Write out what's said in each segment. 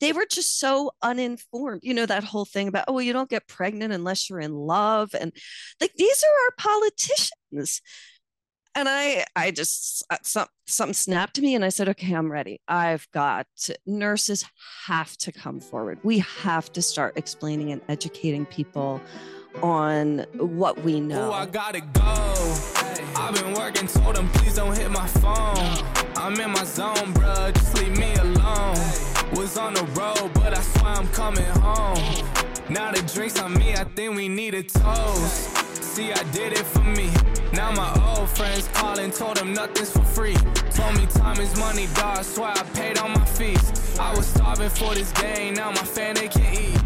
they were just so uninformed. You know, that whole thing about, oh, you don't get pregnant unless you're in love. And like, these are our politicians. And I just, something snapped me and I said, okay, I'm ready. I've got to, nurses have to come forward. We have to start explaining and educating people on what we know. Oh, I gotta go. I've been working, told them, please don't hit my phone. I'm in my zone, bro. Just leave me alone. Was on the road, but I swear I'm coming home. Now the drinks on me, I think we need a toast. See, I did it for me. Now my old friends calling, told them nothing's for free. Told me time is money, dog. Swear I paid all my fees. I was starving for this game. Now my fan, they can eat.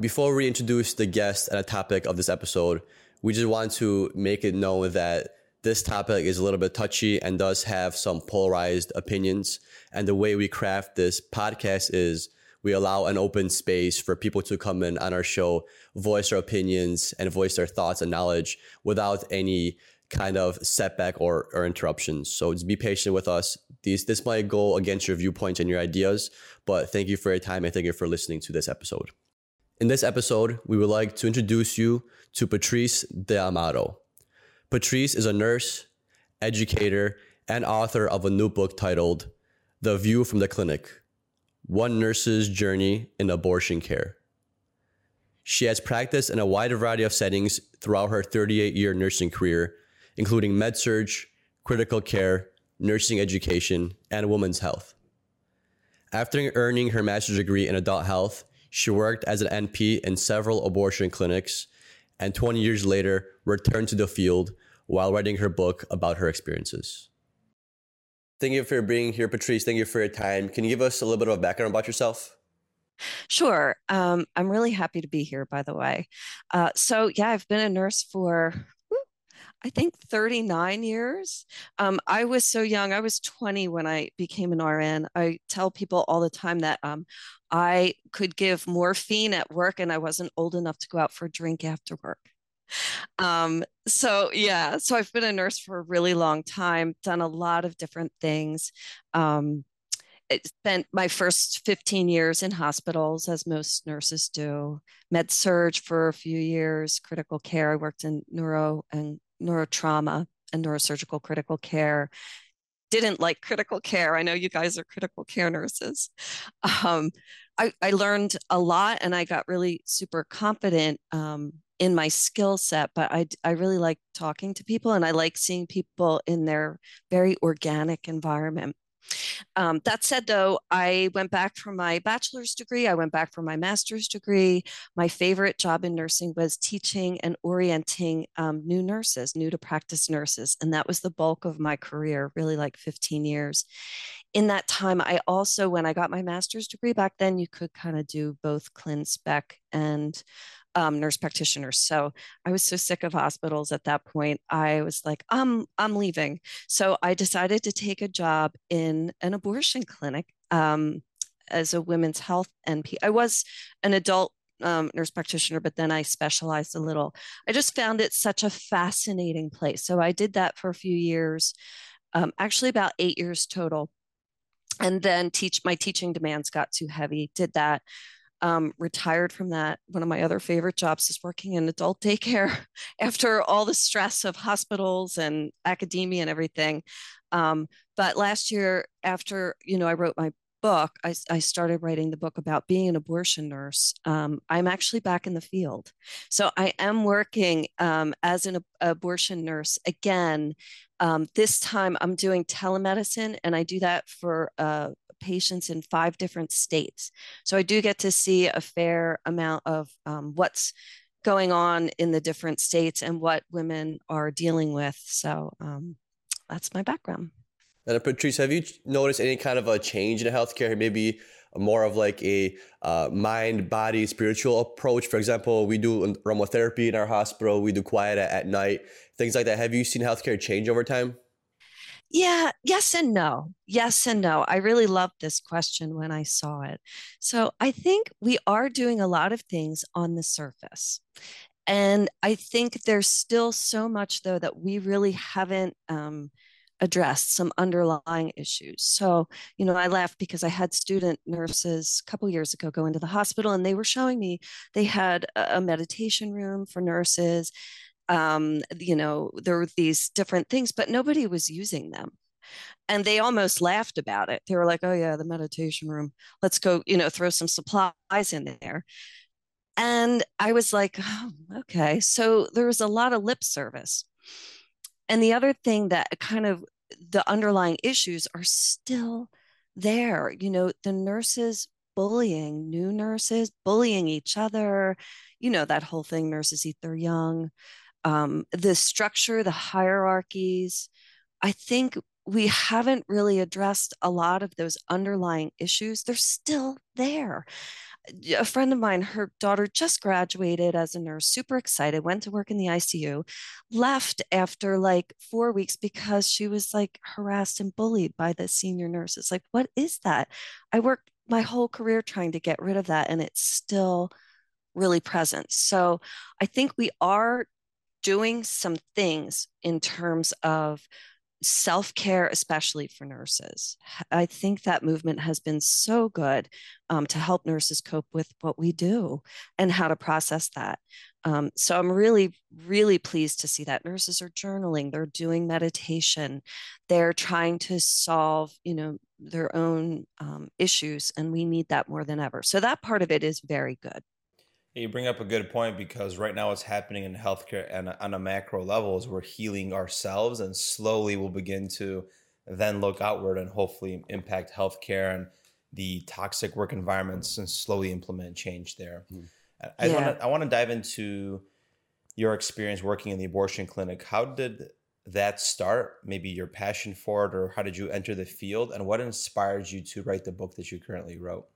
Before we introduce the guest and a topic of this episode, we just want to make it known that this topic is a little bit touchy and does have some polarized opinions. And the way we craft this podcast is we allow an open space for people to come in on our show, voice their opinions, and voice their thoughts and knowledge without any kind of setback or interruptions. So just be patient with us. This might go against your viewpoints and your ideas, but thank you for your time and thank you for listening to this episode. In this episode, we would like to introduce you to Patrice D'Amado. Patrice is a nurse, educator, and author of a new book titled The View from the Clinic: One Nurse's Journey in Abortion Care. She has practiced in a wide variety of settings throughout her 38-year nursing career, including med-surg, critical care, nursing education, and women's health. After earning her master's degree in adult health, she worked as an NP in several abortion clinics, and 20 years later returned to the field while writing her book about her experiences. Thank you for being here, Patrice. Thank you for your time. Can you give us a little bit of background about yourself? Sure. I'm really happy to be here, by the way. So, I've been a nurse for, I think, 39 years. I was so young. I was 20 when I became an RN. I tell people all the time that I could give morphine at work and I wasn't old enough to go out for a drink after work. So I've been a nurse for a really long time, done a lot of different things. Spent my first 15 years in hospitals, as most nurses do, med-surg for a few years, critical care. I worked in neuro and neurotrauma and neurosurgical critical care. Didn't like critical care. I know you guys are critical care nurses. I learned a lot and I got really super confident in my skill set, but I really like talking to people and I like seeing people in their very organic environment. That said, though, I went back for my bachelor's degree. I went back for my master's degree. My favorite job in nursing was teaching and orienting new nurses, new to practice nurses. And that was the bulk of my career, really like 15 years. In that time, I also, when I got my master's degree back then, you could kind of do both clin spec and nurse practitioners. So I was so sick of hospitals at that point. I was like, I'm leaving. So I decided to take a job in an abortion clinic as a women's health NP. I was an adult nurse practitioner, but then I specialized a little. I just found it such a fascinating place. So I did that for a few years, actually about 8 years total. And then my teaching demands got too heavy, did that. Retired from that. One of my other favorite jobs is working in adult daycare after all the stress of hospitals and academia and everything. But last year, after, I wrote my book, I started writing the book about being an abortion nurse. I'm actually back in the field. So I am working as an abortion nurse again. This time I'm doing telemedicine and I do that for patients in 5 different states. So I do get to see a fair amount of what's going on in the different states and what women are dealing with. So that's my background. And Patrice, have you noticed any kind of a change in healthcare? Maybe more of like a mind, body, spiritual approach. For example, we do aromatherapy in our hospital. We do quiet at night, things like that. Have you seen healthcare change over time? Yeah. Yes and no. Yes and no. I really loved this question when I saw it. So I think we are doing a lot of things on the surface. And I think there's still so much, though, that we really haven't addressed some underlying issues. So, you know, I laughed because I had student nurses a couple years ago go into the hospital, and they were showing me they had a meditation room for nurses. You know, there were these different things, but nobody was using them. And they almost laughed about it. They were like, oh yeah, the meditation room, let's go, you know, throw some supplies in there. And I was like, oh, okay. So there was a lot of lip service. And the other thing that kind of the underlying issues are still there, you know, the nurses bullying new nurses, bullying each other, you know, that whole thing, nurses eat their young, the structure, the hierarchies. I think we haven't really addressed a lot of those underlying issues. They're still there. A friend of mine, her daughter just graduated as a nurse, super excited, went to work in the ICU, left after like 4 weeks because she was like harassed and bullied by the senior nurse. It's like, what is that? I worked my whole career trying to get rid of that, and it's still really present. So I think we are doing some things in terms of self-care, especially for nurses. I think that movement has been so good to help nurses cope with what we do and how to process that. So I'm really, really pleased to see that nurses are journaling, they're doing meditation, they're trying to solve, you know, their own issues, and we need that more than ever. So that part of it is very good. You bring up a good point, because right now what's happening in healthcare and on a macro level is we're healing ourselves, and slowly we'll begin to then look outward and hopefully impact healthcare and the toxic work environments and slowly implement change there. Mm-hmm. I want to dive into your experience working in the abortion clinic. How did that start? Maybe your passion for it, or how did you enter the field, and what inspired you to write the book that you currently wrote?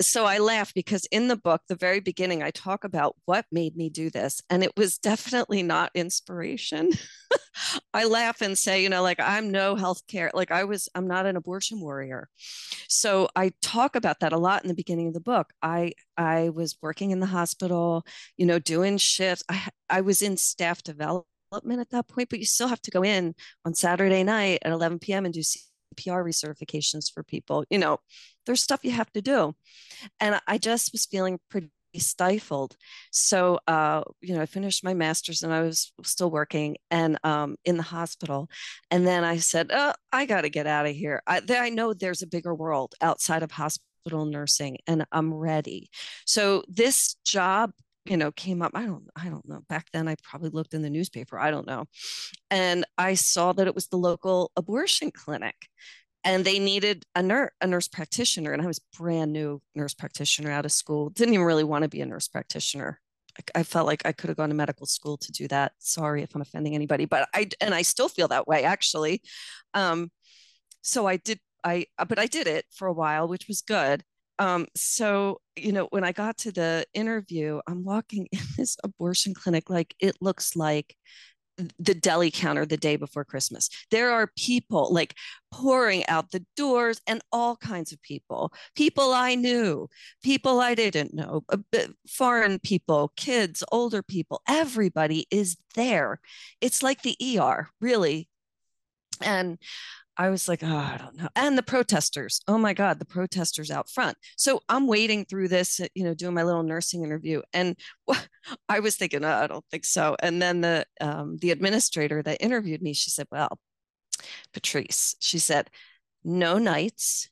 So I laugh because in the book, the very beginning, I talk about what made me do this. And it was definitely not inspiration. I laugh and say, you know, like I'm no healthcare, like I'm not an abortion warrior. So I talk about that a lot in the beginning of the book. I was working in the hospital, you know, doing shifts. I was in staff development at that point, but you still have to go in on Saturday night at 11 p.m. and do CPR recertifications for people. You know, there's stuff you have to do. And I just was feeling pretty stifled. So, you know, I finished my master's and I was still working and in the hospital. And then I said, oh, I got to get out of here. I know there's a bigger world outside of hospital nursing, and I'm ready. So this job, you know, came up. I don't know. Back then I probably looked in the newspaper. I don't know. And I saw that it was the local abortion clinic and they needed a nurse practitioner. And I was brand new nurse practitioner out of school. Didn't even really want to be a nurse practitioner. I felt like I could have gone to medical school to do that. Sorry if I'm offending anybody, but I still feel that way actually. So I did it for a while, which was good. So, you know, when I got to the interview, I'm walking in this abortion clinic, like it looks like the deli counter the day before Christmas. There are people like pouring out the doors and all kinds of people I knew, people I didn't know, foreign people, kids, older people, everybody is there. It's like the ER, really. And I was like, oh, I don't know. And the protesters, oh my God, the protesters out front. So I'm wading through this, you know, doing my little nursing interview. And I was thinking, oh, I don't think so. And then the administrator that interviewed me, she said, well, Patrice, she said, no nights,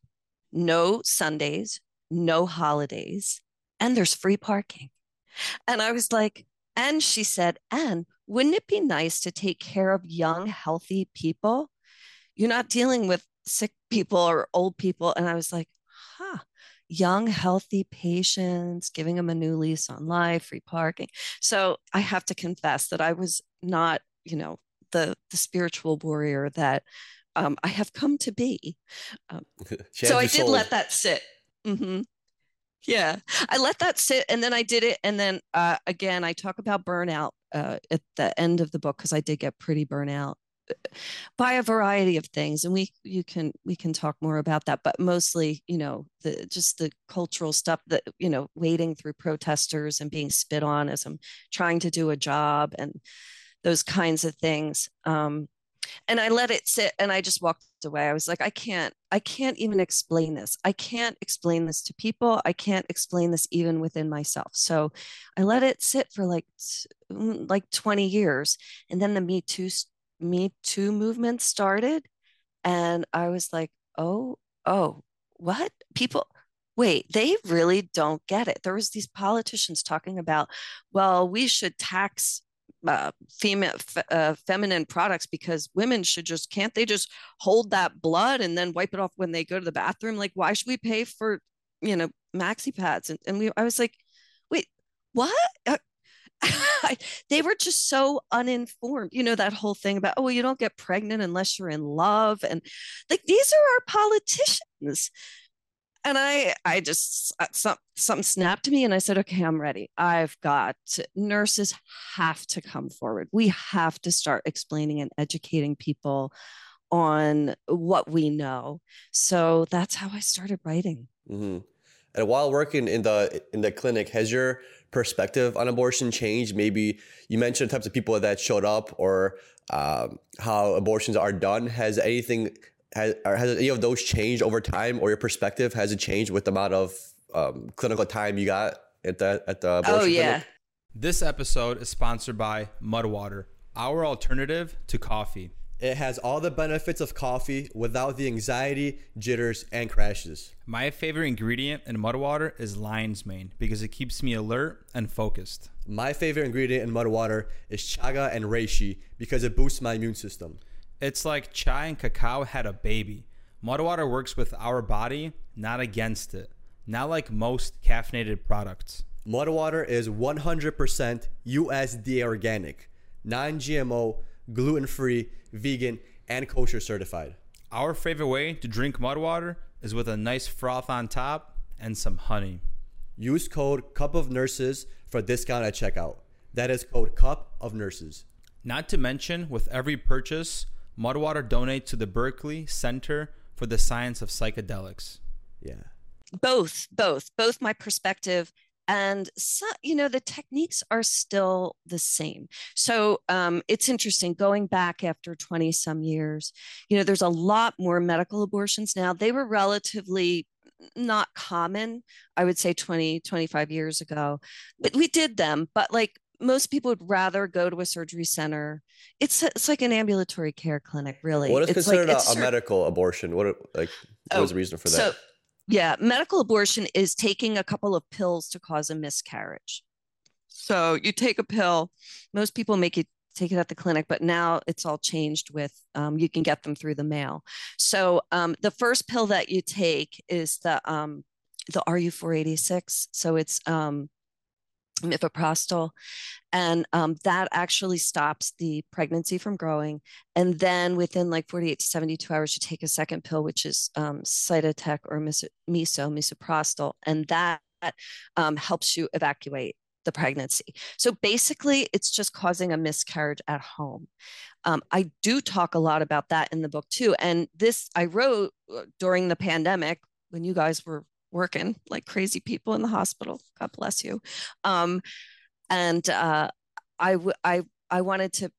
no Sundays, no holidays, and there's free parking. And I was like, and she said, and wouldn't it be nice to take care of young, healthy people? You're not dealing with sick people or old people. And I was like, huh, young, healthy patients, giving them a new lease on life, free parking. So I have to confess that I was not, you know, the spiritual warrior that I have come to be. So I did let that sit. Mm-hmm. Yeah, I let that sit and then I did it. And then again, I talk about burnout at the end of the book, because I did get pretty burnt out by a variety of things, and we can talk more about that, but mostly, you know, the cultural stuff that, you know, wading through protesters and being spit on as I'm trying to do a job and those kinds of things. And I let it sit and I just walked away. I was like, I can't even explain this. I can't explain this to people. I can't explain this even within myself. So I let it sit for like 20 years. And then the Me Too movement started. And I was like, oh, what? People, wait, they really don't get it. There was these politicians talking about, well, we should tax feminine products because women should just, can't they just hold that blood and then wipe it off when they go to the bathroom? Like, why should we pay for, maxi pads? And I was like, wait, what? They were just so uninformed, that whole thing about, oh, well, you don't get pregnant unless you're in love. And like, these are our politicians. And I just, something snapped to me and I said, okay, I'm ready. Nurses have to come forward. We have to start explaining and educating people on what we know. So that's how I started writing. Mm-hmm. And while working in the clinic, has your perspective on abortion changed? Maybe you mentioned types of people that showed up or how abortions are done. Has any of those changed over time, or your perspective, has it changed with the amount of clinical time you got at the abortion clinic? This episode is sponsored by MUD\WTR, our alternative to coffee. It has all the benefits of coffee without the anxiety, jitters, and crashes. My favorite ingredient in MUD\WTR is lion's mane because it keeps me alert and focused. My favorite ingredient in MUD\WTR is chaga and reishi because it boosts my immune system. It's like chai and cacao had a baby. MUD\WTR works with our body, not against it. Not like most caffeinated products. MUD\WTR is 100% USDA organic, non-GMO, gluten-free, vegan, and kosher certified. Our favorite way to drink MUD\WTR is with a nice froth on top and some honey. Use code CUPOFNURSES for a discount at checkout. That is code CUPOFNURSES. Not to mention, with every purchase, MUD\WTR donates to the Berkeley Center for the Science of Psychedelics. Yeah. Both my perspective and, the techniques are still the same. So it's interesting going back after 20 some years, there's a lot more medical abortions now. They were relatively not common, I would say 20, 25 years ago, but we did them, but like, most people would rather go to a surgery center. It's like an ambulatory care clinic, really. What is considered a medical abortion? What is the reason for that? So, yeah, medical abortion is taking a couple of pills to cause a miscarriage. So you take a pill. Most people make you take it at the clinic, but now it's all changed with you can get them through the mail. So the first pill that you take is the RU486. So it's mifeprostol, and that actually stops the pregnancy from growing. And then within like 48 to 72 hours, you take a second pill, which is cytotec or misoprostol, and that helps you evacuate the pregnancy. So basically, it's just causing a miscarriage at home. I do talk a lot about that in the book too. And this I wrote during the pandemic when you guys were working like crazy people in the hospital. God bless you. I wanted to,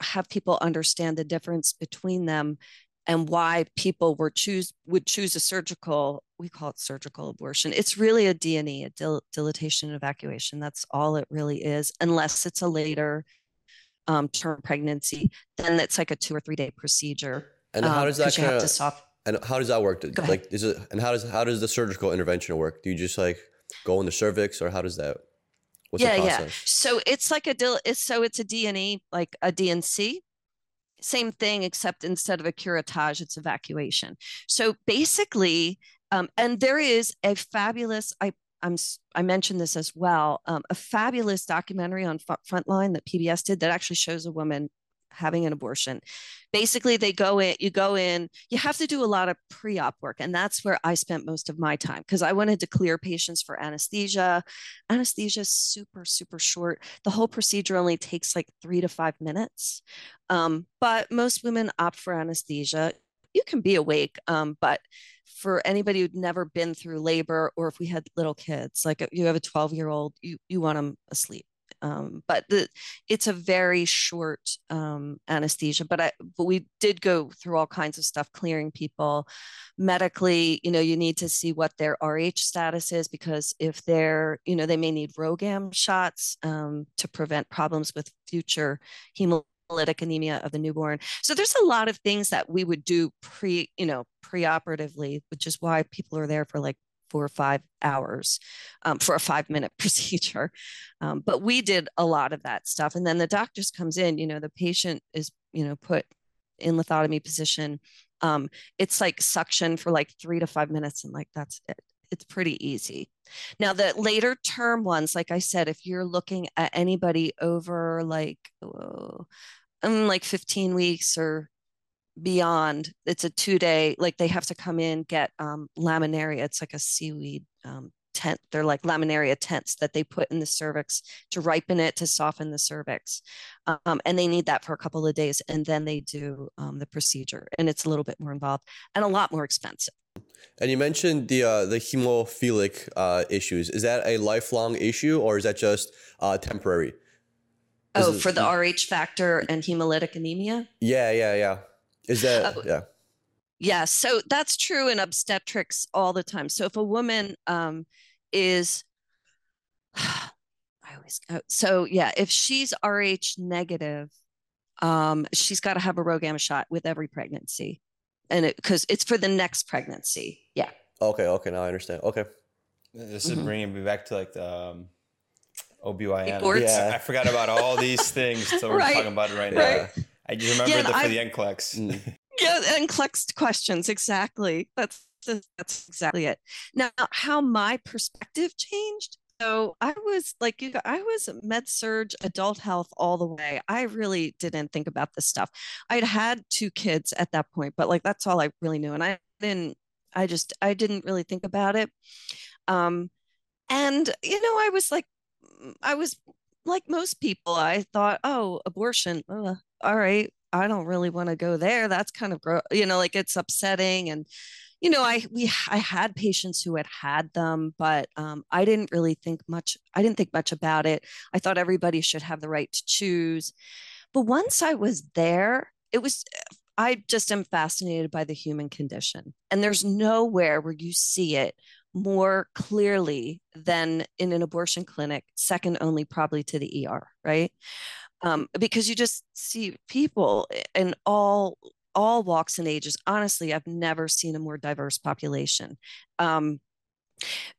have people understand the difference between them and why people would choose a surgical, we call it surgical abortion. It's really a D&E, a dilatation and evacuation. That's all it really is, unless it's a later term pregnancy. Then it's like a 2 or 3 day procedure. And how does that And how does that work? Like, is it? And how does the surgical intervention work? Do you just like go in the cervix, or how does that? What's the process? So it's like it's a D&E, like a DNC, same thing, except instead of a curettage, it's evacuation. So basically, and there is a fabulous I mentioned this as well, a fabulous documentary on Frontline that PBS did that actually shows a woman having an abortion. Basically, you go in, you have to do a lot of pre-op work. And that's where I spent most of my time because I wanted to clear patients for anesthesia. Anesthesia is super, super short. The whole procedure only takes like 3 to 5 minutes. But most women opt for anesthesia. You can be awake, but for anybody who'd never been through labor, or if we had little kids, like you have a 12-year-old, you want them asleep. But it's a very short anesthesia. But we did go through all kinds of stuff, clearing people medically. You know, you need to see what their RH status is, because if they're, you know, they may need RhoGAM shots to prevent problems with future hemolytic anemia of the newborn. So there's a lot of things that we would do preoperatively, which is why people are there for like 4 or 5 hours for a 5-minute procedure. But we did a lot of that stuff. And then the doctors comes in, you know, the patient is, you know, put in lithotomy position. It's like suction for like 3 to 5 minutes. And like, that's it. It's pretty easy. Now the later term ones, like I said, if you're looking at anybody over like 15 weeks or beyond, it's a 2-day, like they have to come in, get laminaria. It's like a seaweed tent. They're like laminaria tents that they put in the cervix to ripen it, to soften the cervix. And they need that for a couple of days. And then they do the procedure, and it's a little bit more involved and a lot more expensive. And you mentioned the hemophilic issues. Is that a lifelong issue, or is that just temporary? Oh, for the RH factor and hemolytic anemia? Yeah. Is that, yeah. Yeah, so that's true in obstetrics all the time. So if a woman if she's RH negative, she's got to have a RhoGAM shot with every pregnancy, and because it's for the next pregnancy. Yeah. Okay, now I understand. Okay. This is bringing me back to like the OBYN. Yeah. I forgot about all these things until we're talking about it right now. I just remember for the NCLEX. Yeah, NCLEX questions, exactly. That's exactly it. Now, how my perspective changed. So I was like, I was med-surg, adult health all the way. I really didn't think about this stuff. I'd had 2 kids at that point, but like that's all I really knew, and I didn't really think about it. And you know, I was like most people. I thought, oh, abortion. Ugh. All right, I don't really want to go there. That's kind of gross, you know, like it's upsetting. And, you know, I had patients who had them, but I didn't really think much. I didn't think much about it. I thought everybody should have the right to choose. But once I was there, I just am fascinated by the human condition. And there's nowhere where you see it more clearly than in an abortion clinic, second only probably to the ER, right? Because you just see people in all walks and ages. Honestly, I've never seen a more diverse population.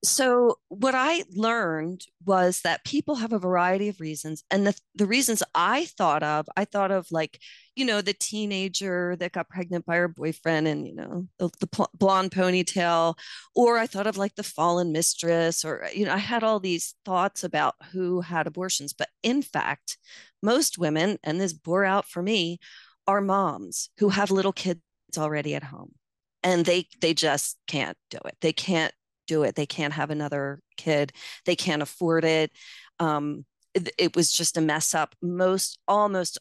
So what I learned was that people have a variety of reasons. And the reasons I thought of like, you know, the teenager that got pregnant by her boyfriend and, you know, the blonde ponytail, or I thought of like the fallen mistress, or, you know, I had all these thoughts about who had abortions. But in fact, most women, and this bore out for me, are moms who have little kids already at home, and they just can't do it. They can't have another kid. They can't afford it. It was just a mess up. Almost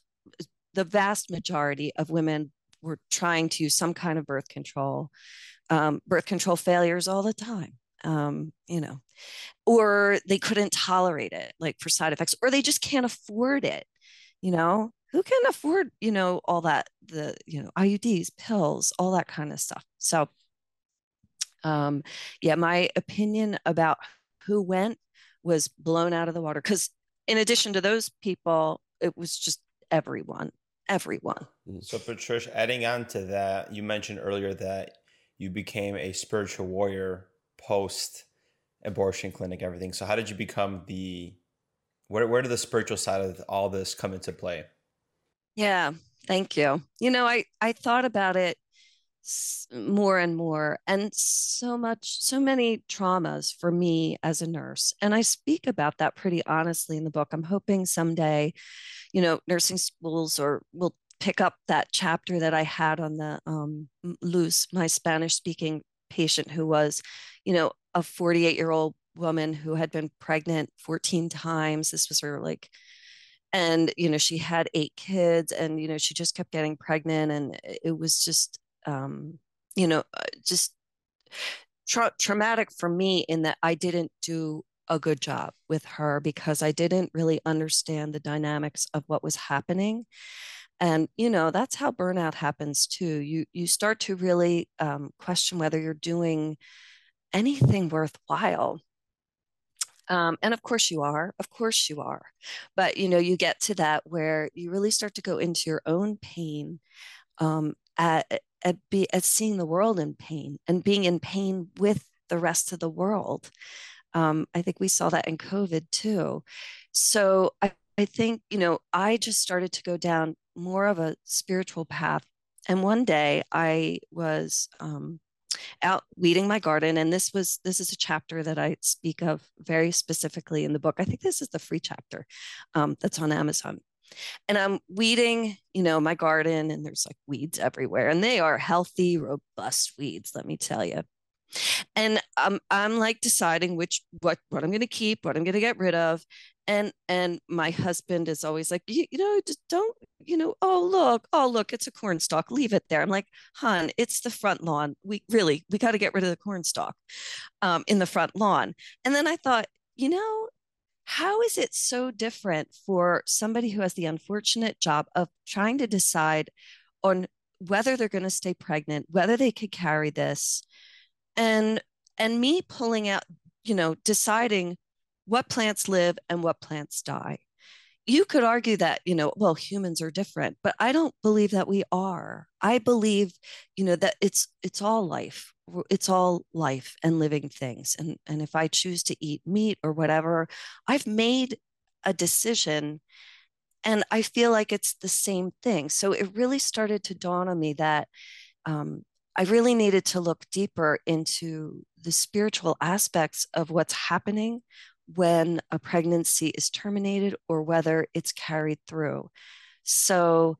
the vast majority of women were trying to use some kind of birth control failures all the time, you know, or they couldn't tolerate it, like for side effects, or they just can't afford it. You know, who can afford, you know, all that, IUDs, pills, all that kind of stuff. So my opinion about who went was blown out of the water, because in addition to those people, it was just everyone. So Patrice, adding on to that, you mentioned earlier that you became a spiritual warrior post abortion clinic, everything. So how did you become where did the spiritual side of all this come into play? Yeah, thank you. You know, I thought about it more and more, and so many traumas for me as a nurse. And I speak about that pretty honestly in the book. I'm hoping someday, you know, nursing schools will pick up that chapter that I had on the Luz, my Spanish speaking patient, who was, you know, a 48-year-old woman who had been pregnant 14 times. This was her like, and, you know, she had 8 kids, and, you know, she just kept getting pregnant, and it was just, traumatic for me in that I didn't do a good job with her because I didn't really understand the dynamics of what was happening. And, you know, that's how burnout happens too. You start to really question whether you're doing anything worthwhile. And of course you are, But, you know, you get to that where you really start to go into your own pain at seeing the world in pain and being in pain with the rest of the world. I think we saw that in COVID too. So I think, you know, I just started to go down more of a spiritual path. And one day I was out weeding my garden. And this is a chapter that I speak of very specifically in the book. I think this is the free chapter that's on Amazon. And I'm weeding, you know, my garden, and there's like weeds everywhere, and they are healthy, robust weeds, let me tell you. And I'm like deciding what I'm going to keep, what I'm going to get rid of. And my husband is always like, you know, just don't, you know, oh, look, it's a corn stalk. Leave it there. I'm like, hon, it's the front lawn. We got to get rid of the corn stalk in the front lawn. And then I thought, you know, how is it so different for somebody who has the unfortunate job of trying to decide on whether they're going to stay pregnant, whether they could carry this, and me pulling out, you know, deciding what plants live and what plants die. You could argue that, you know, well, humans are different, but I don't believe that we are. I believe, you know, that it's all life. It's all life and living things. And if I choose to eat meat or whatever, I've made a decision, and I feel like it's the same thing. So it really started to dawn on me that I really needed to look deeper into the spiritual aspects of what's happening when a pregnancy is terminated or whether it's carried through. So,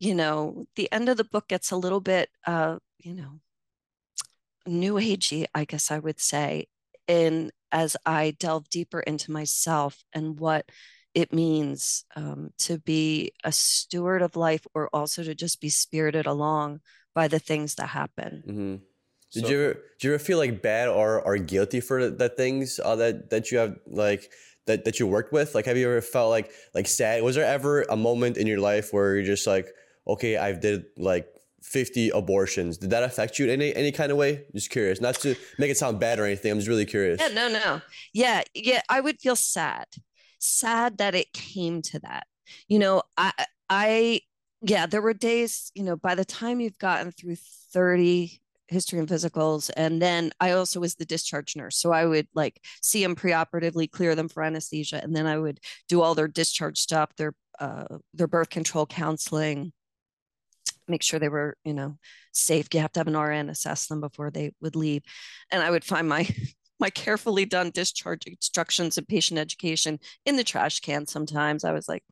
you know, the end of the book gets a little bit, you know, new agey, I guess I would say, in as I delve deeper into myself and what it means to be a steward of life, or also to just be spirited along by the things that happen. Mm-hmm. Did you ever feel like bad or guilty for the things that you have, like that you worked with? Like, have you ever felt like sad? Was there ever a moment in your life where you're just like, okay, I've did like 50 abortions? Did that affect you in any kind of way? Just curious, not to make it sound bad or anything. I'm just really curious. Yeah, no. Yeah. I would feel sad that it came to that. You know, I there were days, you know, by the time you've gotten through 30 history and physicals. And then I also was the discharge nurse. So I would like see them preoperatively, clear them for anesthesia. And then I would do all their discharge stuff, their birth control counseling, make sure they were, you know, safe. You have to have an RN assess them before they would leave. And I would find my carefully done discharge instructions and patient education in the trash can. Sometimes I was like,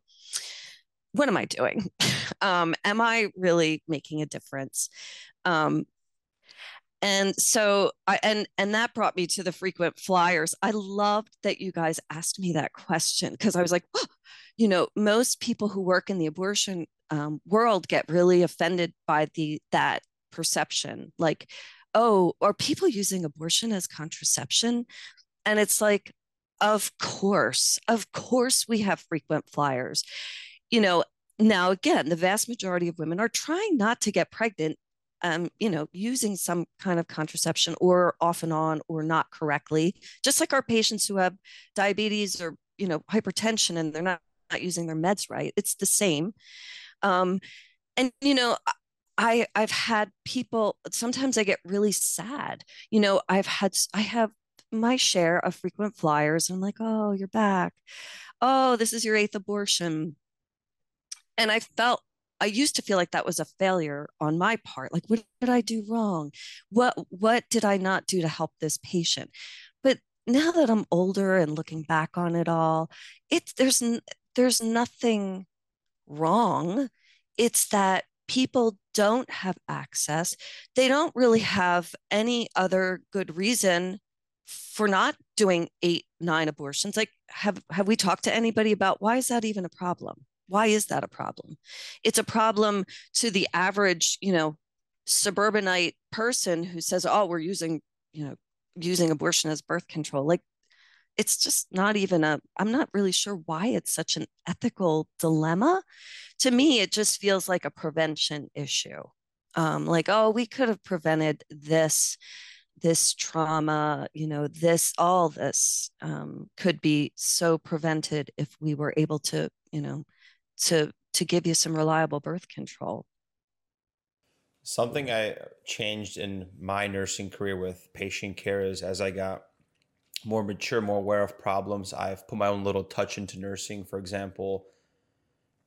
what am I doing? Am I really making a difference? And so and that brought me to the frequent flyers. I loved that you guys asked me that question, because I was like, oh, you know, most people who work in the abortion world get really offended by that perception, like, oh, are people using abortion as contraception? And it's like, of course we have frequent flyers. You know, now, again, the vast majority of women are trying not to get pregnant, you know, using some kind of contraception or off and on or not correctly, just like our patients who have diabetes or, you know, hypertension, and they're not using their meds right. It's the same. And, you know, I've had people, sometimes I get really sad. You know, I have my share of frequent flyers. And I'm like, oh, you're back. Oh, this is your 8th abortion. And I used to feel like that was a failure on my part. Like, what did I do wrong? What did I not do to help this patient? But now that I'm older and looking back on it all, there's nothing wrong. It's that people don't have access. They don't really have any other good reason for not doing 8, 9 abortions. Like, have we talked to anybody about why is that even a problem? Why is that a problem? It's a problem to the average, you know, suburbanite person who says, oh, we're using abortion as birth control. Like, it's just not even a, I'm not really sure why it's such an ethical dilemma. To me, it just feels like a prevention issue. Like, oh, we could have prevented this trauma, you know, all this could be so prevented if we were able to, you know, to give you some reliable birth control. Something I changed in my nursing career with patient care is as I got more mature, more aware of problems, I've put my own little touch into nursing. For example,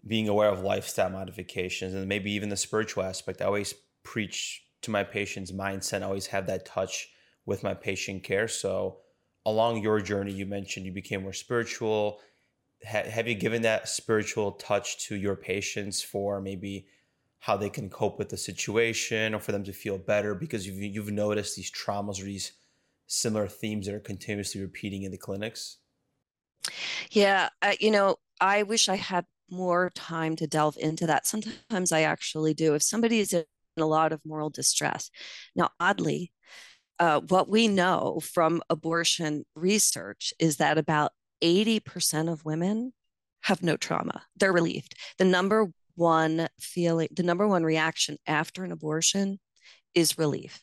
being aware of lifestyle modifications and maybe even the spiritual aspect. I always preach to my patient's mindset. I always have that touch with my patient care. So along your journey, you mentioned you became more spiritual. Have you given that spiritual touch to your patients for maybe how they can cope with the situation or for them to feel better? Because you've noticed these traumas or these similar themes that are continuously repeating in the clinics? Yeah, you know, I wish I had more time to delve into that. Sometimes I actually do. If somebody is in a lot of moral distress. Now, oddly, what we know from abortion research is that about 80% of women have no trauma. They're relieved. The number one feeling, the number one reaction after an abortion is relief.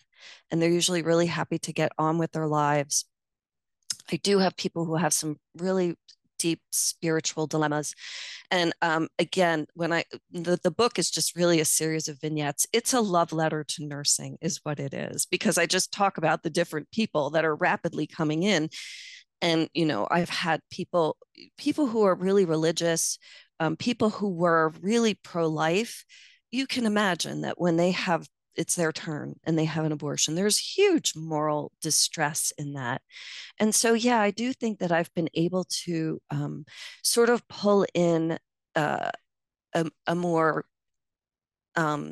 And they're usually really happy to get on with their lives. I do have people who have some really deep spiritual dilemmas. And again, when the book is just really a series of vignettes. It's a love letter to nursing is what it is, because I just talk about the different people that are rapidly coming in. And, you know, I've had people who are really religious, people who were really pro-life. You can imagine that when they have, it's their turn and they have an abortion, there's huge moral distress in that. And so, yeah, I do think that I've been able to sort of pull in a more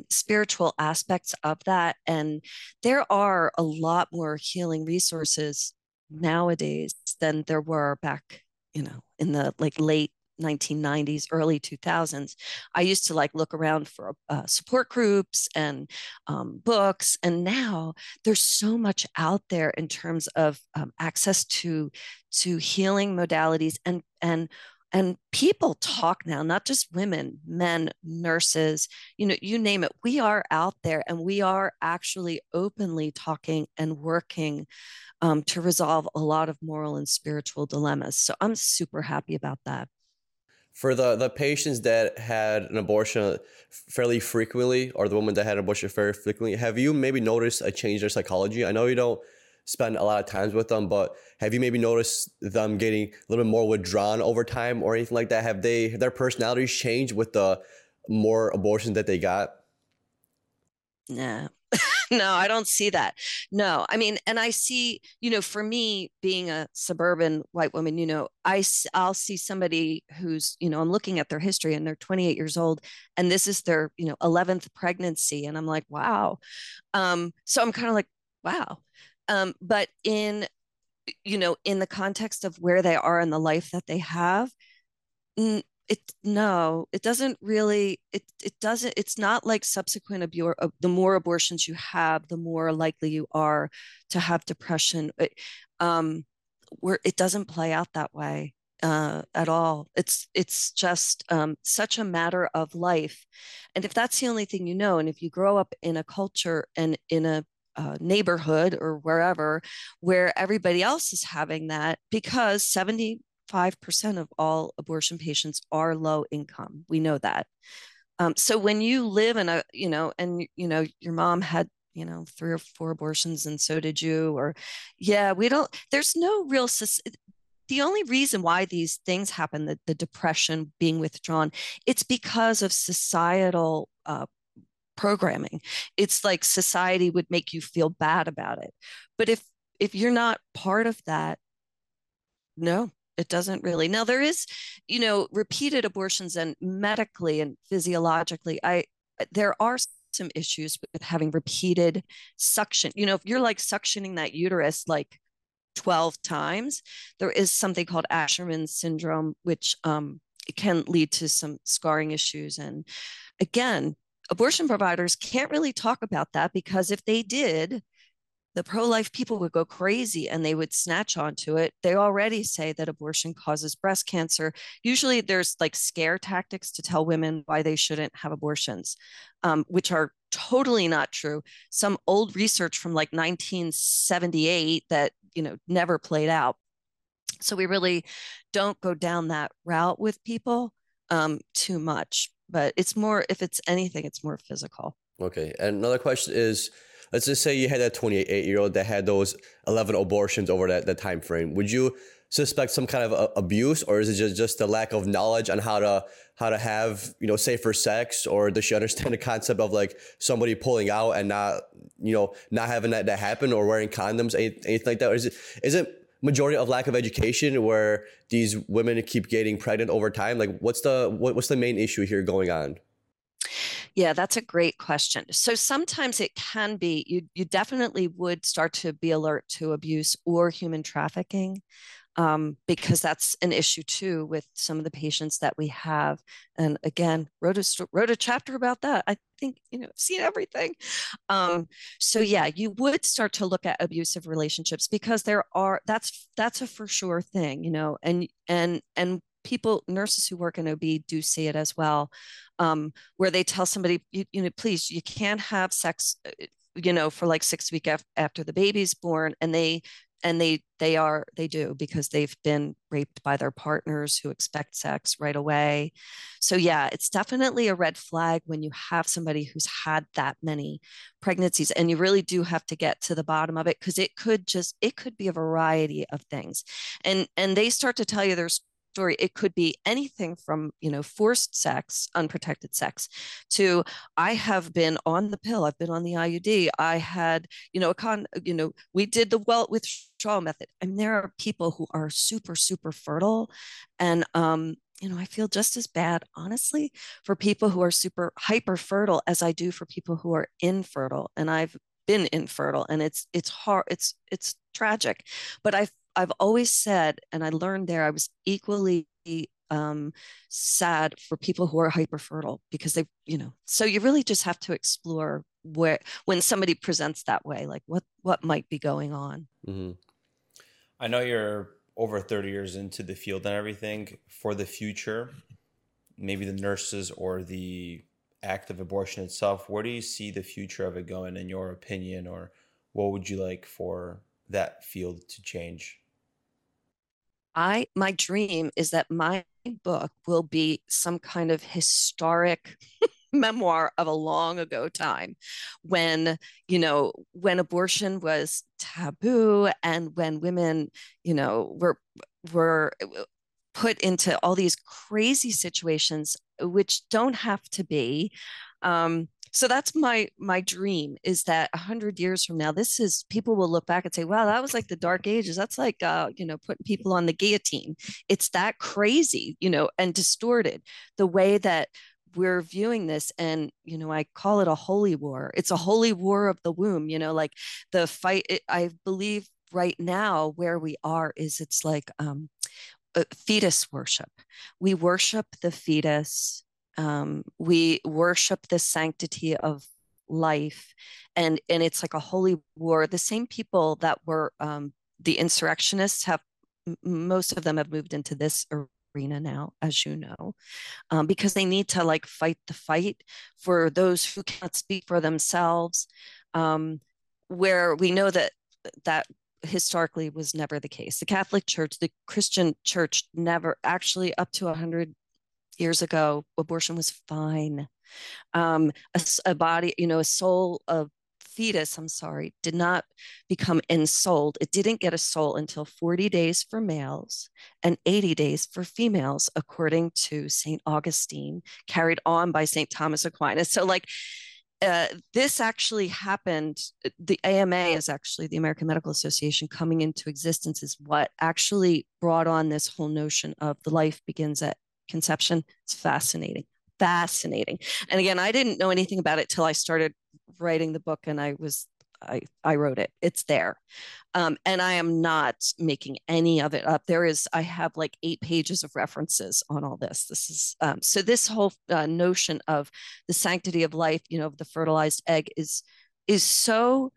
spiritual aspects of that. And there are a lot more healing resources nowadays than there were back, you know, in the like late 1990s, early 2000s. I used to like look around for support groups and books. And now there's so much out there in terms of access to healing modalities and people talk now, not just women, men, nurses, you know, you name it. We are out there and we are actually openly talking and working to resolve a lot of moral and spiritual dilemmas. So I'm super happy about that. For the patients that had an abortion fairly frequently, or the women that had an abortion fairly frequently, have you maybe noticed a change in their psychology? I know you don't spend a lot of time with them, but have you maybe noticed them getting a little bit more withdrawn over time or anything like that? Have their personalities changed with the more abortions that they got? No. No, I don't see that. No, I mean, and I see, you know, for me being a suburban white woman, you know, I'll see somebody who's, you know, I'm looking at their history and they're 28 years old and this is their, you know, 11th pregnancy. And I'm like, wow. So I'm kind of like, wow. But in, you know, in the context of where they are in the life that they have, it doesn't really, it's not like subsequent the more abortions you have, the more likely you are to have depression. It doesn't play out that way at all. It's just such a matter of life. And if that's the only thing you know, and if you grow up in a culture and in a neighborhood or wherever, where everybody else is having that, because 75% of all abortion patients are low income. We know that. So when you live in a, you know, and, you know, your mom had, you know, 3 or 4 abortions and so did you, or yeah, there's no real, the only reason why these things happen, the depression being withdrawn, it's because of societal programming. It's like society would make you feel bad about it. But if you're not part of that, no. It doesn't really. Now there is, you know, repeated abortions and medically and physiologically, there are some issues with having repeated suction. You know, if you're like suctioning that uterus like 12 times, there is something called Asherman's syndrome, which can lead to some scarring issues. And again, abortion providers can't really talk about that because if they did, the pro-life people would go crazy and they would snatch onto it. They already say that abortion causes breast cancer. Usually there's like scare tactics to tell women why they shouldn't have abortions, which are totally not true. Some old research from like 1978 that, you know, never played out. So we really don't go down that route with people too much, but it's more, if it's anything, it's more physical. Okay. And another question is, let's just say you had that 28-year-old that had those 11 abortions over that time frame. Would you suspect some kind of abuse, or is it just the lack of knowledge on how to have, you know, safer sex? Or does she understand the concept of like somebody pulling out and not having that happen, or wearing condoms, anything like that? Or is it majority of lack of education where these women keep getting pregnant over time? Like what's the main issue here going on? Yeah, that's a great question. So sometimes it can be, you definitely would start to be alert to abuse or human trafficking, because that's an issue too with some of the patients that we have. And again, wrote a chapter about that. I think, you know, I've seen everything. So yeah, you would start to look at abusive relationships, because that's a for sure thing, you know, and people, nurses who work in OB do see it as well, where they tell somebody, you know, please, you can't have sex, you know, for like 6 weeks after the baby's born. And they do, because they've been raped by their partners who expect sex right away. So yeah, it's definitely a red flag when you have somebody who's had that many pregnancies, and you really do have to get to the bottom of it, because it could be a variety of things. And they start to tell you there's story. It could be anything from, you know, forced sex, unprotected sex, to I have been on the pill, I've been on the IUD, I had, you know, we did the Welt with Shaw method. I mean, there are people who are super, super fertile, and you know, I feel just as bad, honestly, for people who are super hyper fertile as I do for people who are infertile. And I've been infertile, and it's hard, it's tragic, but I've always said, and I learned there, I was equally sad for people who are hyperfertile, because they, you know, so you really just have to explore where, when somebody presents that way, like what might be going on. Mm-hmm. I know you're over 30 years into the field and everything. For the future, maybe the nurses or the act of abortion itself, where do you see the future of it going in your opinion, or what would you like for that field to change? My dream is that my book will be some kind of historic memoir of a long ago time when, you know, when abortion was taboo, and when women, you know, were put into all these crazy situations, which don't have to be. So that's my dream, is that 100 years from now, people will look back and say, wow, that was like the dark ages. That's like, you know, putting people on the guillotine. It's that crazy, you know, and distorted the way that we're viewing this. And, you know, I call it a holy war. It's a holy war of the womb, you know, like the fight. I believe right now where we are is it's like fetus worship. We worship the fetus. We worship the sanctity of life, and it's like a holy war. The same people that were the insurrectionists have, most of them have moved into this arena now, as you know, because they need to like fight the fight for those who cannot speak for themselves, where we know that historically was never the case. The Catholic Church, the Christian Church, never actually up to 100 years ago, abortion was fine. A body, you know, a soul of fetus, did not become ensouled. It didn't get a soul until 40 days for males and 80 days for females, according to St. Augustine, carried on by St. Thomas Aquinas. So like this actually happened. The AMA is actually, the American Medical Association, coming into existence is what actually brought on this whole notion of the life begins at conception. It's fascinating. And again, I didn't know anything about it till I started writing the book, and I wrote it. It's there. And I am not making any of it up. I have like 8 pages of references on all this. This is, so this whole notion of the sanctity of life, you know, of the fertilized egg is so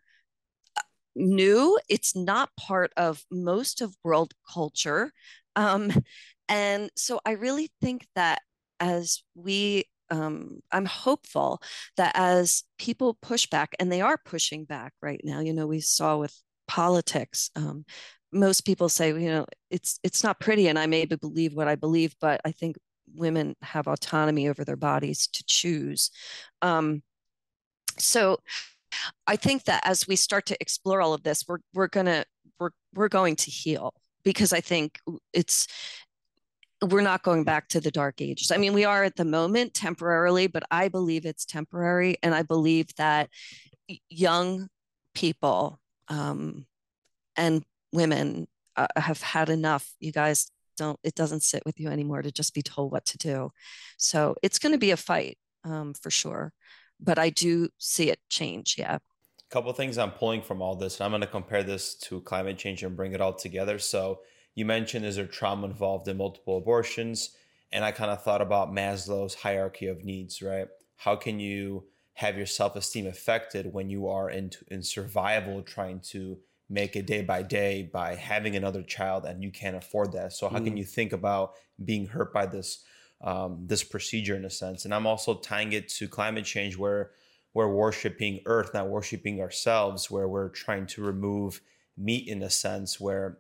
new. It's not part of most of world culture. And so I really think that as we, I'm hopeful that as people push back, and they are pushing back right now, you know, we saw with politics, most people say, you know, it's not pretty and I maybe believe what I believe, but I think women have autonomy over their bodies to choose. So I think that as we start to explore all of this, we're going to heal, because I think we're not going back to the dark ages. I mean, we are at the moment temporarily, but I believe it's temporary. And I believe that young people and women have had enough. You guys it doesn't sit with you anymore to just be told what to do. So it's going to be a fight for sure. But I do see it change, yeah. A couple of things I'm pulling from all this, and I'm going to compare this to climate change and bring it all together. So you mentioned, is there trauma involved in multiple abortions? And I kind of thought about Maslow's hierarchy of needs, right? How can you have your self-esteem affected when you are in survival, trying to make it day by day by having another child, and you can't afford that? So how can you think about being hurt by this this procedure, in a sense? And I'm also tying it to climate change, where we're worshiping Earth, not worshiping ourselves, where we're trying to remove meat, in a sense, where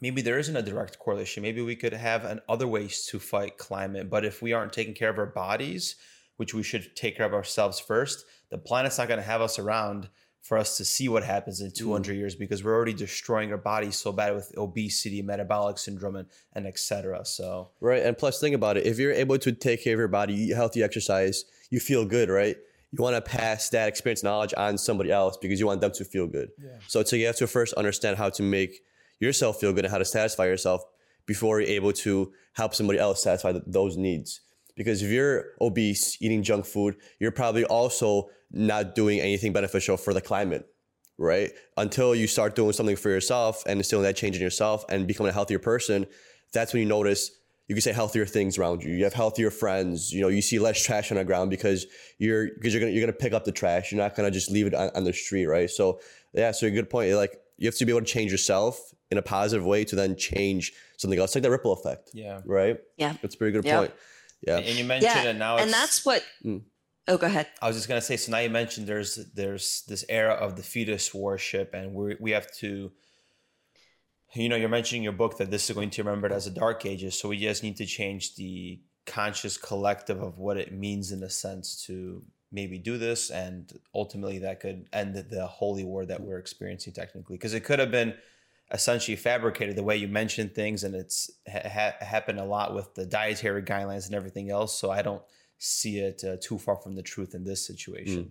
maybe there isn't a direct correlation. Maybe we could have other ways to fight climate. But if we aren't taking care of our bodies, which we should take care of ourselves first, the planet's not going to have us around for us to see what happens in 200 years, because we're already destroying our bodies so bad with obesity, metabolic syndrome, and et cetera. So. Right. And plus, think about it. If you're able to take care of your body, you eat healthy, exercise, you feel good, right? You want to pass that experience knowledge on somebody else because you want them to feel good. Yeah. So you have to first understand how to make yourself feel good and how to satisfy yourself before you're able to help somebody else satisfy those needs. Because if you're obese, eating junk food, you're probably also not doing anything beneficial for the climate, right? Until you start doing something for yourself and instilling that change in yourself and becoming a healthier person, that's when you notice, you can say, healthier things around you. You have healthier friends. You know, you see less trash on the ground because you're gonna pick up the trash. You're not gonna just leave it on the street, right? So yeah, so a good point. Like, you have to be able to change yourself in a positive way to then change something else. It's like that ripple effect. Yeah. Right. Yeah. That's a pretty good point. Yeah. And you mentioned it now. And that's what. Oh, go ahead. I was just going to say, so now you mentioned there's this era of the fetus worship, and we have to, you know, you're mentioning in your book that this is going to be remembered as the dark ages. So we just need to change the conscious collective of what it means, in a sense, to maybe do this. And ultimately that could end the holy war that we're experiencing technically, because it could have been essentially fabricated the way you mentioned things. And it's happened a lot with the dietary guidelines and everything else. So I don't see it too far from the truth in this situation.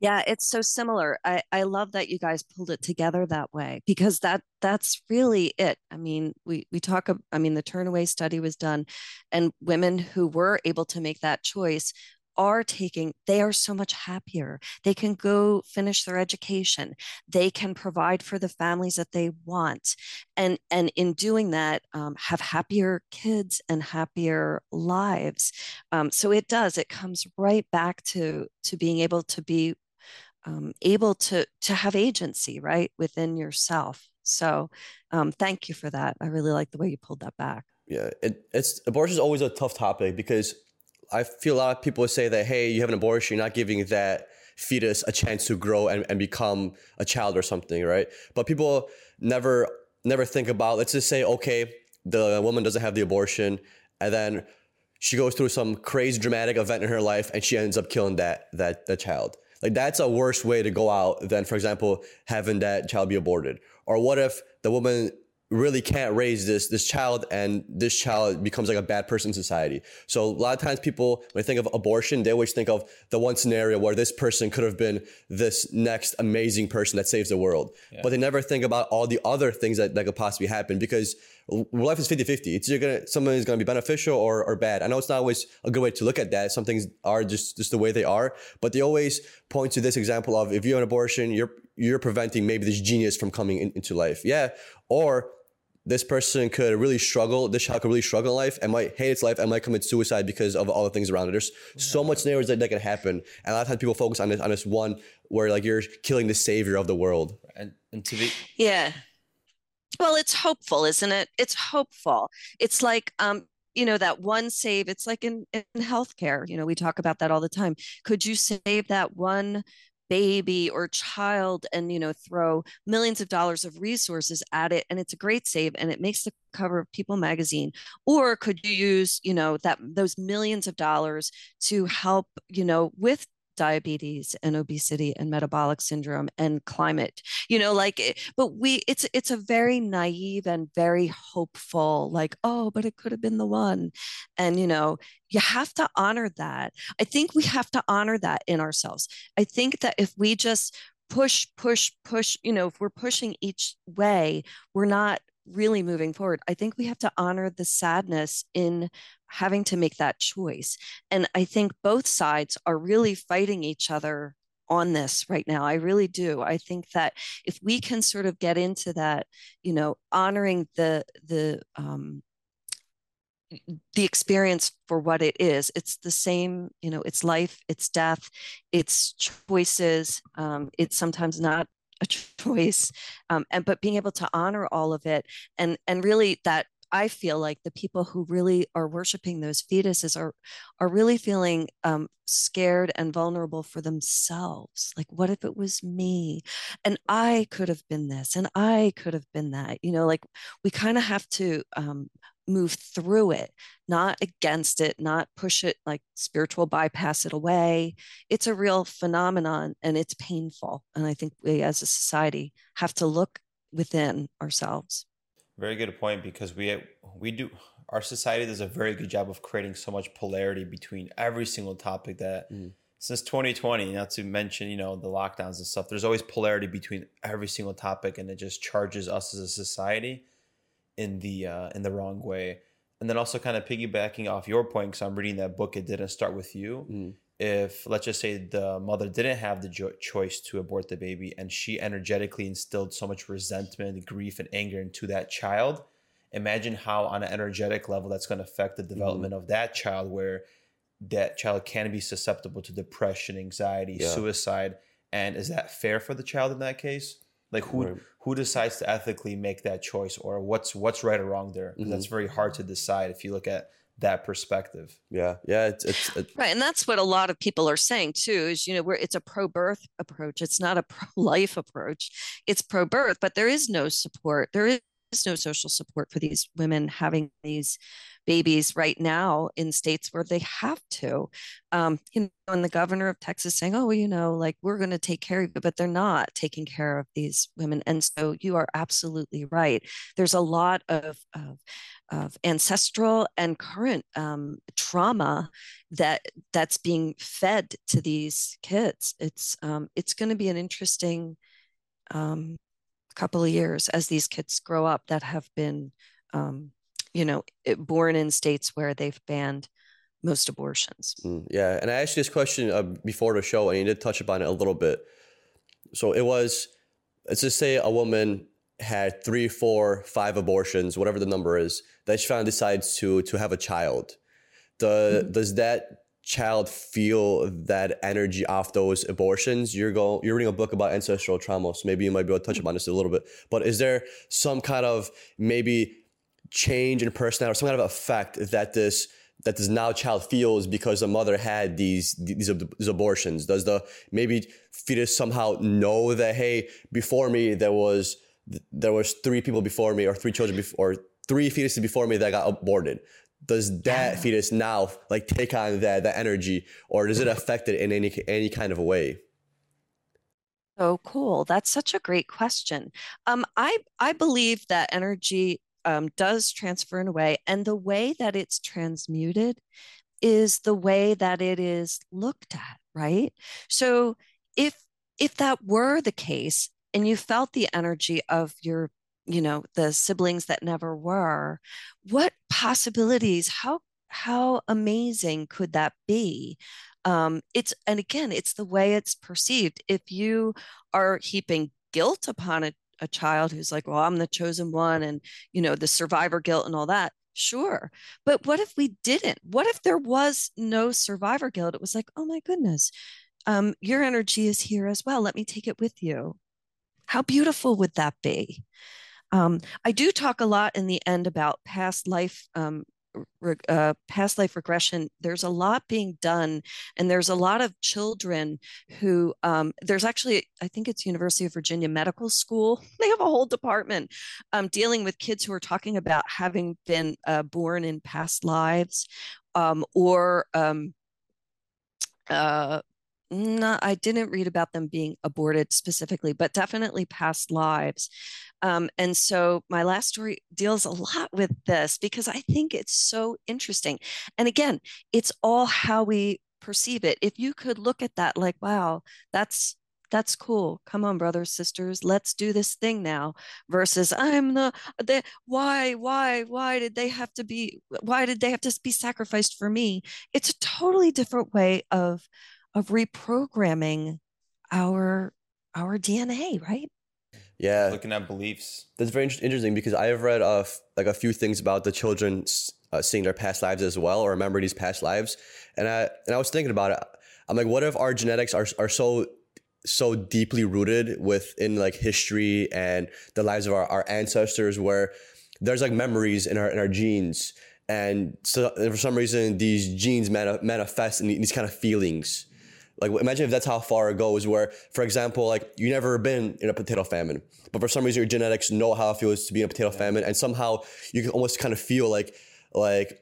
Yeah, it's so similar. I love that you guys pulled it together that way, because that's really it. I mean, the Turnaway study was done, and women who were able to make that choice they are so much happier. They can go finish their education. They can provide for the families that they want. And in doing that, have happier kids and happier lives. So it comes right back to being able to be able to have agency, right, within yourself. So thank you for that. I really like the way you pulled that back. Yeah, abortion is always a tough topic, because I feel a lot of people say that, hey, you have an abortion, you're not giving that fetus a chance to grow and become a child or something, right? But people never think about, let's just say, okay, the woman doesn't have the abortion, and then she goes through some crazy dramatic event in her life, and she ends up killing that child. Like, that's a worse way to go out than, for example, having that child be aborted. Or what if the woman really can't raise this child, and this child becomes like a bad person in society? So a lot of times people, when they think of abortion, they always think of the one scenario where this person could have been this next amazing person that saves the world. Yeah. But they never think about all the other things that could possibly happen, because life is 50-50. It's someone is going to be beneficial or bad. I know it's not always a good way to look at that. Some things are just the way they are, but they always point to this example of, if you have an abortion, you're preventing maybe this genius from coming into life. Yeah. Or this person could really struggle. This child could really struggle in life and might hate its life and might commit suicide because of all the things around it. There's so much scenarios that can happen. And a lot of times people focus on this one where, like, you're killing the savior of the world. Right. and to be. Yeah. Well, it's hopeful, isn't it? It's hopeful. It's like, you know, that one save, it's like in healthcare, you know, we talk about that all the time. Could you save that one baby or child and, you know, throw millions of dollars of resources at it, and it's a great save and it makes the cover of People magazine? Or could you use, you know, that those millions of dollars to help, you know, with diabetes and obesity and metabolic syndrome and climate, you know, like, but it's a very naive and very hopeful, like, oh, but it could have been the one. And, you know, you have to honor that. I think we have to honor that in ourselves. I think that if we just push, you know, if we're pushing each way, we're not really moving forward. I think we have to honor the sadness in having to make that choice. And I think both sides are really fighting each other on this right now. I really do. I think that if we can sort of get into that, you know, honoring the experience for what it is, it's the same, you know, it's life, it's death, it's choices. It's sometimes not a choice, but being able to honor all of it, and really that I feel like the people who really are worshiping those fetuses are really feeling scared and vulnerable for themselves. Like, what if it was me, and I could have been this, and I could have been that? You know, like we kind of have to move through it, not against it, not push it, like spiritual bypass it away. It's a real phenomenon and it's painful. And I think we as a society have to look within ourselves. Very good point, because we do, our society does a very good job of creating so much polarity between every single topic that since 2020, not to mention, you know, the lockdowns and stuff, there's always polarity between every single topic, and it just charges us as a society in the wrong way. And then also kind of piggybacking off your point, because I'm reading that book, It Didn't Start With You. If, let's just say, the mother didn't have the choice to abort the baby, and she energetically instilled so much resentment, grief, and anger into that child, imagine how on an energetic level that's going to affect the development of that child, where that child can be susceptible to depression, anxiety, suicide. And is that fair for the child in that case? Like, who decides to ethically make that choice, or what's right or wrong there? Because that's very hard to decide if you look at that perspective. It's right, and that's what a lot of people are saying too. Is, you know, it's a pro-birth approach. It's not a pro-life approach. It's pro-birth, but there is no support. There is no social support for these women having these babies right now in states where they have to. You know, and the governor of Texas saying, oh, well, you know, like, we're going to take care of it, but they're not taking care of these women. And so you are absolutely right. There's a lot of ancestral and current trauma that's being fed to these kids. It's going to be an interesting couple of years as these kids grow up that have been you know, born in states where they've banned most abortions. Yeah. And I asked you this question before the show, and you did touch upon it a little bit. So it was, let's just say a woman had 3, 4, 5 abortions, whatever the number is, that she finally decides to have a child. Does that child feel that energy off those abortions? You're reading a book about ancestral trauma, so maybe you might be able to touch upon this a little bit. But is there some kind of maybe change in personality or some kind of effect that this now child feels because the mother had these abortions? Does the maybe fetus somehow know that, hey, before me there was 3 people before me, or 3 children before, or 3 fetuses before me that got aborted? Does that fetus now like take on that energy, or does it affect it in any kind of a way? Oh, cool. That's such a great question. I believe that energy does transfer in a way, and the way that it's transmuted is the way that it is looked at, right? So if that were the case, and you felt the energy of your, you know, the siblings that never were, what possibilities, how amazing could that be? And again, it's the way it's perceived. If you are heaping guilt upon a child who's like, well, I'm the chosen one, and, you know, the survivor guilt and all that. Sure. But what if we didn't? What if there was no survivor guilt? It was like, oh my goodness, your energy is here as well. Let me take it with you. How beautiful would that be? I do talk a lot in the end about past life regression. There's a lot being done, and there's a lot of children who there's actually, I think it's University of Virginia Medical School. They have a whole department dealing with kids who are talking about having been born in past lives No, I didn't read about them being aborted specifically, but definitely past lives. And so my last story deals a lot with this because I think it's so interesting. And again, it's all how we perceive it. If you could look at that like, wow, that's cool. Come on, brothers, sisters, let's do this thing now, versus why did they have to be sacrificed for me? It's a totally different way of reprogramming our DNA, right? Yeah. Looking at beliefs. That's very interesting because I have read like a few things about the children seeing their past lives as well, or remembering these past lives. And I was thinking about it. I'm like, what if our genetics are so deeply rooted within like history and the lives of our ancestors, where there's like memories in our genes. And so for some reason, these genes manifest in these kind of feelings. Like, imagine if that's how far it goes, where, for example, like you never been in a potato famine, but for some reason your genetics know how it feels to be in a potato famine, and somehow you can almost kind of feel like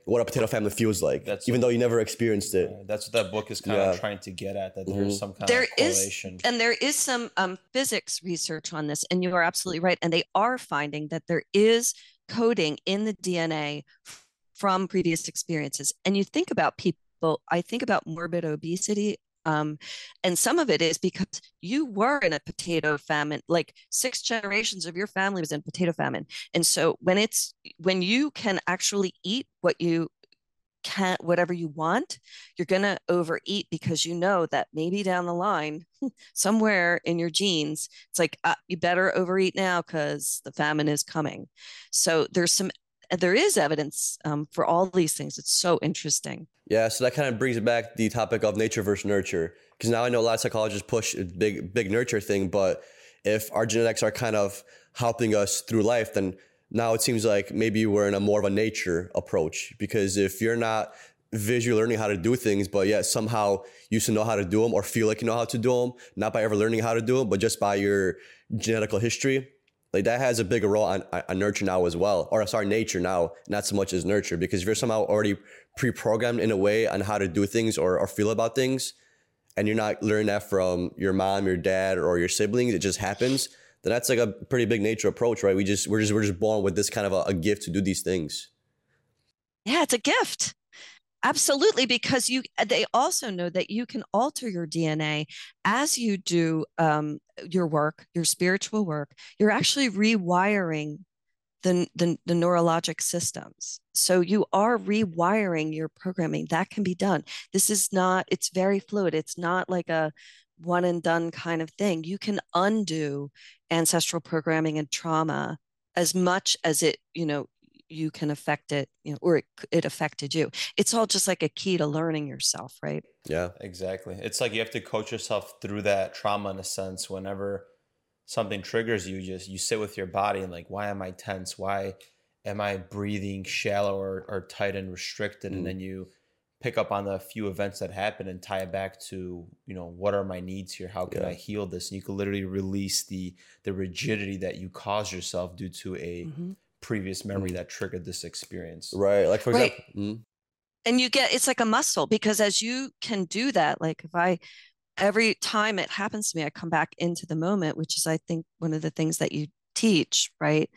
what a potato famine feels like, even though you never experienced it. Yeah, that's what that book is kind of trying to get at, that there's some kind of correlation. And there is some physics research on this, and you are absolutely right. And they are finding that there is coding in the DNA from previous experiences. And you think about people, I think about morbid obesity. And some of it is because you were in a potato famine, like 6 generations of your family was in potato famine. And so when you can actually eat whatever you want, you're going to overeat because you know that maybe down the line, somewhere in your genes, it's like, you better overeat now because the famine is coming. So there is evidence for all these things. It's so interesting. Yeah, so that kind of brings back the topic of nature versus nurture, because now I know a lot of psychologists push a big nurture thing, but if our genetics are kind of helping us through life, then now it seems like maybe we're in a more of a nature approach, because if you're not visually learning how to do things, but yet somehow you used to know how to do them or feel like you know how to do them, not by ever learning how to do them, but just by your genetical history, like that has a bigger role on nurture now as well, or sorry, nature now, not so much as nurture, because if you're somehow already pre-programmed in a way on how to do things or feel about things, and you're not learning that from your mom, your dad, or your siblings, it just happens, then that's like a pretty big nature approach, right? We're just born with this kind of a gift to do these things. Yeah, it's a gift. Absolutely, because they also know that you can alter your DNA as you do your work, your spiritual work. You're actually rewiring the neurologic systems. So you are rewiring your programming. That can be done. This is not, it's very fluid. It's not like a one and done kind of thing. You can undo ancestral programming and trauma as much as it, you can affect it, or it affected you. It's all just like a key to learning yourself, right? Yeah, exactly. It's like you have to coach yourself through that trauma in a sense. Whenever something triggers you, you sit with your body and like, why am I tense? Why am I breathing shallow or tight and restricted? And then you pick up on the few events that happen and tie it back to, what are my needs here? How can I heal this? And you can literally release the rigidity that you cause yourself due to a previous memory that triggered this experience, right? Like, for example, and you get, it's like a muscle, because as you can do that, like every time it happens to me, I come back into the moment, which is, I think, one of the things that you teach, right?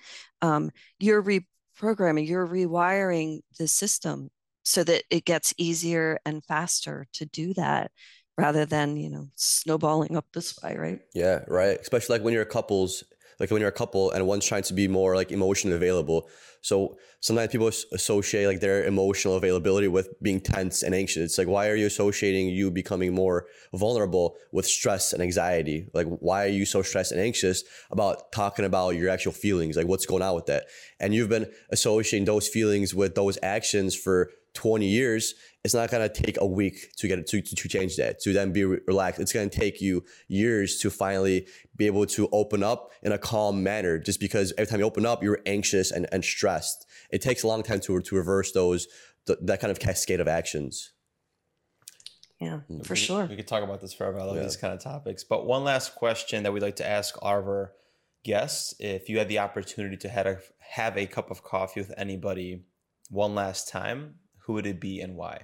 You're reprogramming, you're rewiring the system so that it gets easier and faster to do that, rather than snowballing up this way, right? Yeah, right. Especially like when you're couples. Like when you're a couple and one's trying to be more like emotionally available. So sometimes people associate like their emotional availability with being tense and anxious. It's like, why are you associating you becoming more vulnerable with stress and anxiety? Like, why are you so stressed and anxious about talking about your actual feelings? Like, what's going on with that? And you've been associating those feelings with those actions for 20 years, it's not going to take a week to get it to change that, to then be relaxed. It's going to take you years to finally be able to open up in a calm manner, just because every time you open up, you're anxious and stressed. It takes a long time to reverse those, that kind of cascade of actions. Yeah, for sure. We could talk about this forever. I love these kind of topics. But one last question that we'd like to ask all of our guests, if you had the opportunity to have a cup of coffee with anybody one last time, who would it be and why?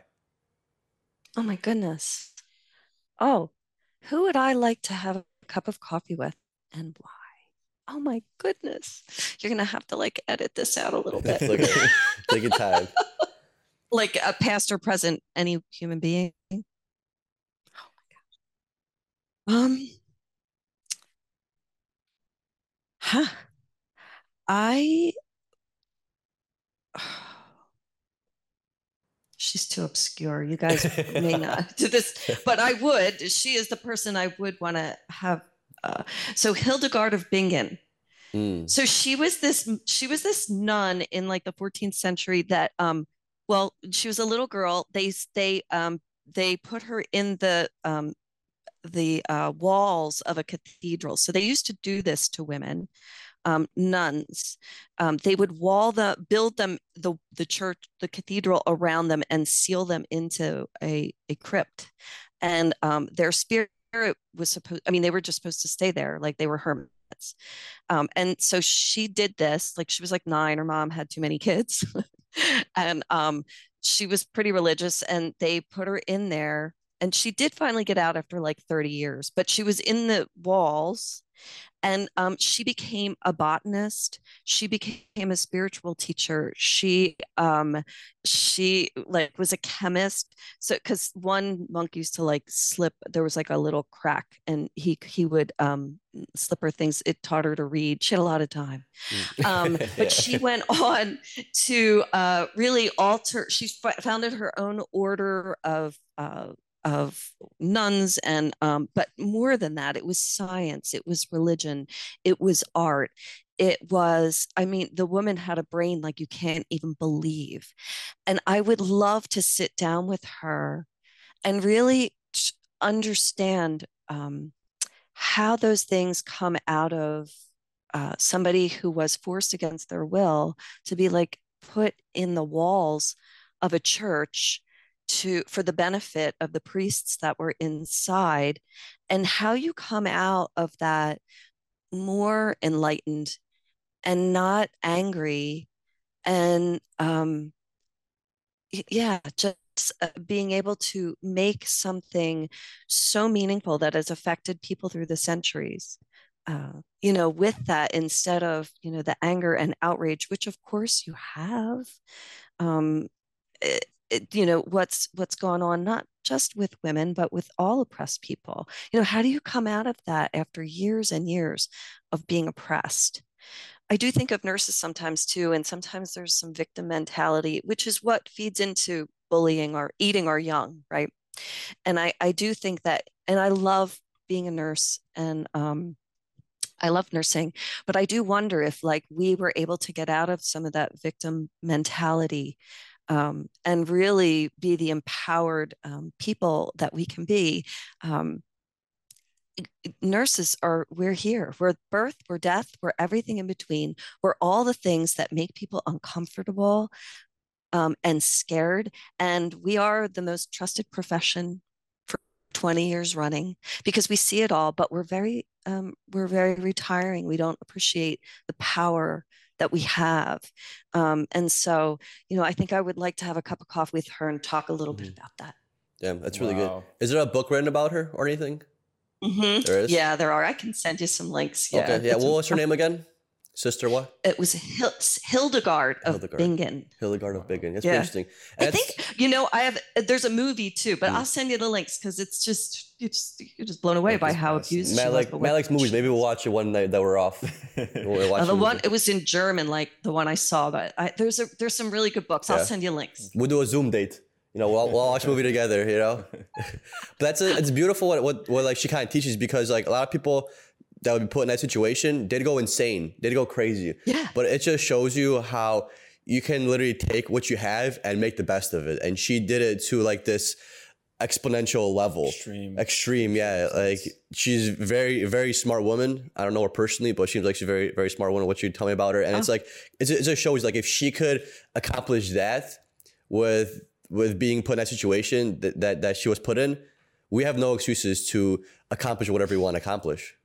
Oh, my goodness. Oh, who would I like to have a cup of coffee with and why? Oh, my goodness. You're going to have to like edit this out a little bit. Take your time. Like a past or present, any human being. She's too obscure. You guys may not do this, but I would. She is the person I would want to have. So Hildegard of Bingen. Mm. So she was this nun in like the 14th century that, well, she was a little girl. They put her in the walls of a cathedral. So they used to do this to women, nuns. They would build the church, the cathedral around them, and seal them into a crypt. And their spirit was they were just supposed to stay there, like they were hermits. And so she did this, like she was like 9, her mom had too many kids. And she was pretty religious, and they put her in there. And she did finally get out after like 30 years, but she was in the walls, and she became a botanist. She became a spiritual teacher. She like was a chemist. So, cause one monk used to like slip, there was like a little crack, and he would slip her things. It taught her to read. She had a lot of time. But she went on to really alter, she founded her own order of nuns, and but more than that, it was science, it was religion, it was art, it was, I mean, the woman had a brain like you can't even believe. And I would love to sit down with her and really understand how those things come out of somebody who was forced against their will to be like put in the walls of a church for the benefit of the priests that were inside, and how you come out of that more enlightened and not angry, and just being able to make something so meaningful that has affected people through the centuries, with that, instead of, the anger and outrage, which of course you have. What's gone on, not just with women, but with all oppressed people. How do you come out of that after years and years of being oppressed? I do think of nurses sometimes too, and sometimes there's some victim mentality, which is what feeds into bullying or eating our young, right? And I do think that, and I love being a nurse, and I love nursing, but I do wonder if like we were able to get out of some of that victim mentality, and really be the empowered people that we can be. Nurses are, we're here. We're birth, we're death, we're everything in between. We're all the things that make people uncomfortable and scared. And we are the most trusted profession for 20 years running, because we see it all, but we're very retiring. We don't appreciate the power that we have. And so, I think I would like to have a cup of coffee with her and talk a little bit about that. Damn, that's really good. Is there a book written about her or anything? Mm-hmm. There is? Yeah, there are. I can send you some links. Yeah. Okay, yeah. Well, what's her name again? Sister what? It was Hildegard of Bingen. Hildegard of Bingen. That's interesting. And I think, there's a movie too, but I'll send you the links, because it's just, you're just blown away by how abused she was. Matt likes movies. Maybe we'll watch it one night that we're off. It was in German, like the one I saw, but there's some really good books. Yeah. I'll send you links. We'll do a Zoom date. We'll watch a movie together, But it's beautiful what like she kind of teaches, because like a lot of people that would be put in that situation, they'd go insane. They'd go crazy. Yeah. But it just shows you how you can literally take what you have and make the best of it. And she did it to like this exponential level. Extreme. Yeah. Like she's very, very smart woman. I don't know her personally, but she seems like she's a very, very smart woman. What you tell me about her. And it's like, it's a show. It's like, if she could accomplish that with being put in that situation that she was put in, we have no excuses to accomplish whatever we want to accomplish.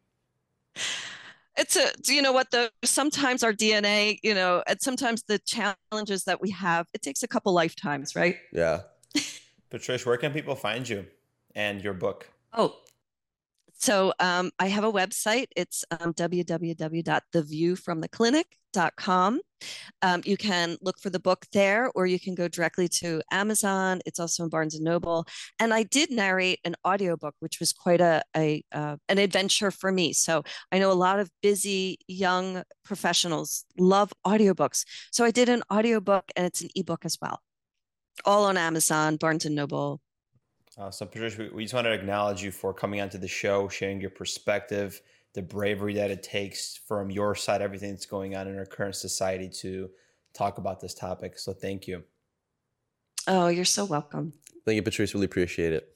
You know what, though, sometimes our DNA, you know, and sometimes the challenges that we have, it takes a couple lifetimes, right? Yeah. Patrice, where can people find you and your book? Oh, so I have a website. It's www.theviewfromtheclinic.com. You can look for the book there, or you can go directly to Amazon. It's also in Barnes & Noble. And I did narrate an audiobook, which was quite an adventure for me. So I know a lot of busy young professionals love audiobooks. So I did an audiobook, and it's an ebook as well. All on Amazon, Barnes & Noble. So Patrice, we just want to acknowledge you for coming onto the show, sharing your perspective, the bravery that it takes from your side, everything that's going on in our current society to talk about this topic. So thank you. Oh, you're so welcome. Thank you, Patrice. Really appreciate it.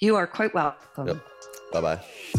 You are quite welcome. Yep. Bye-bye.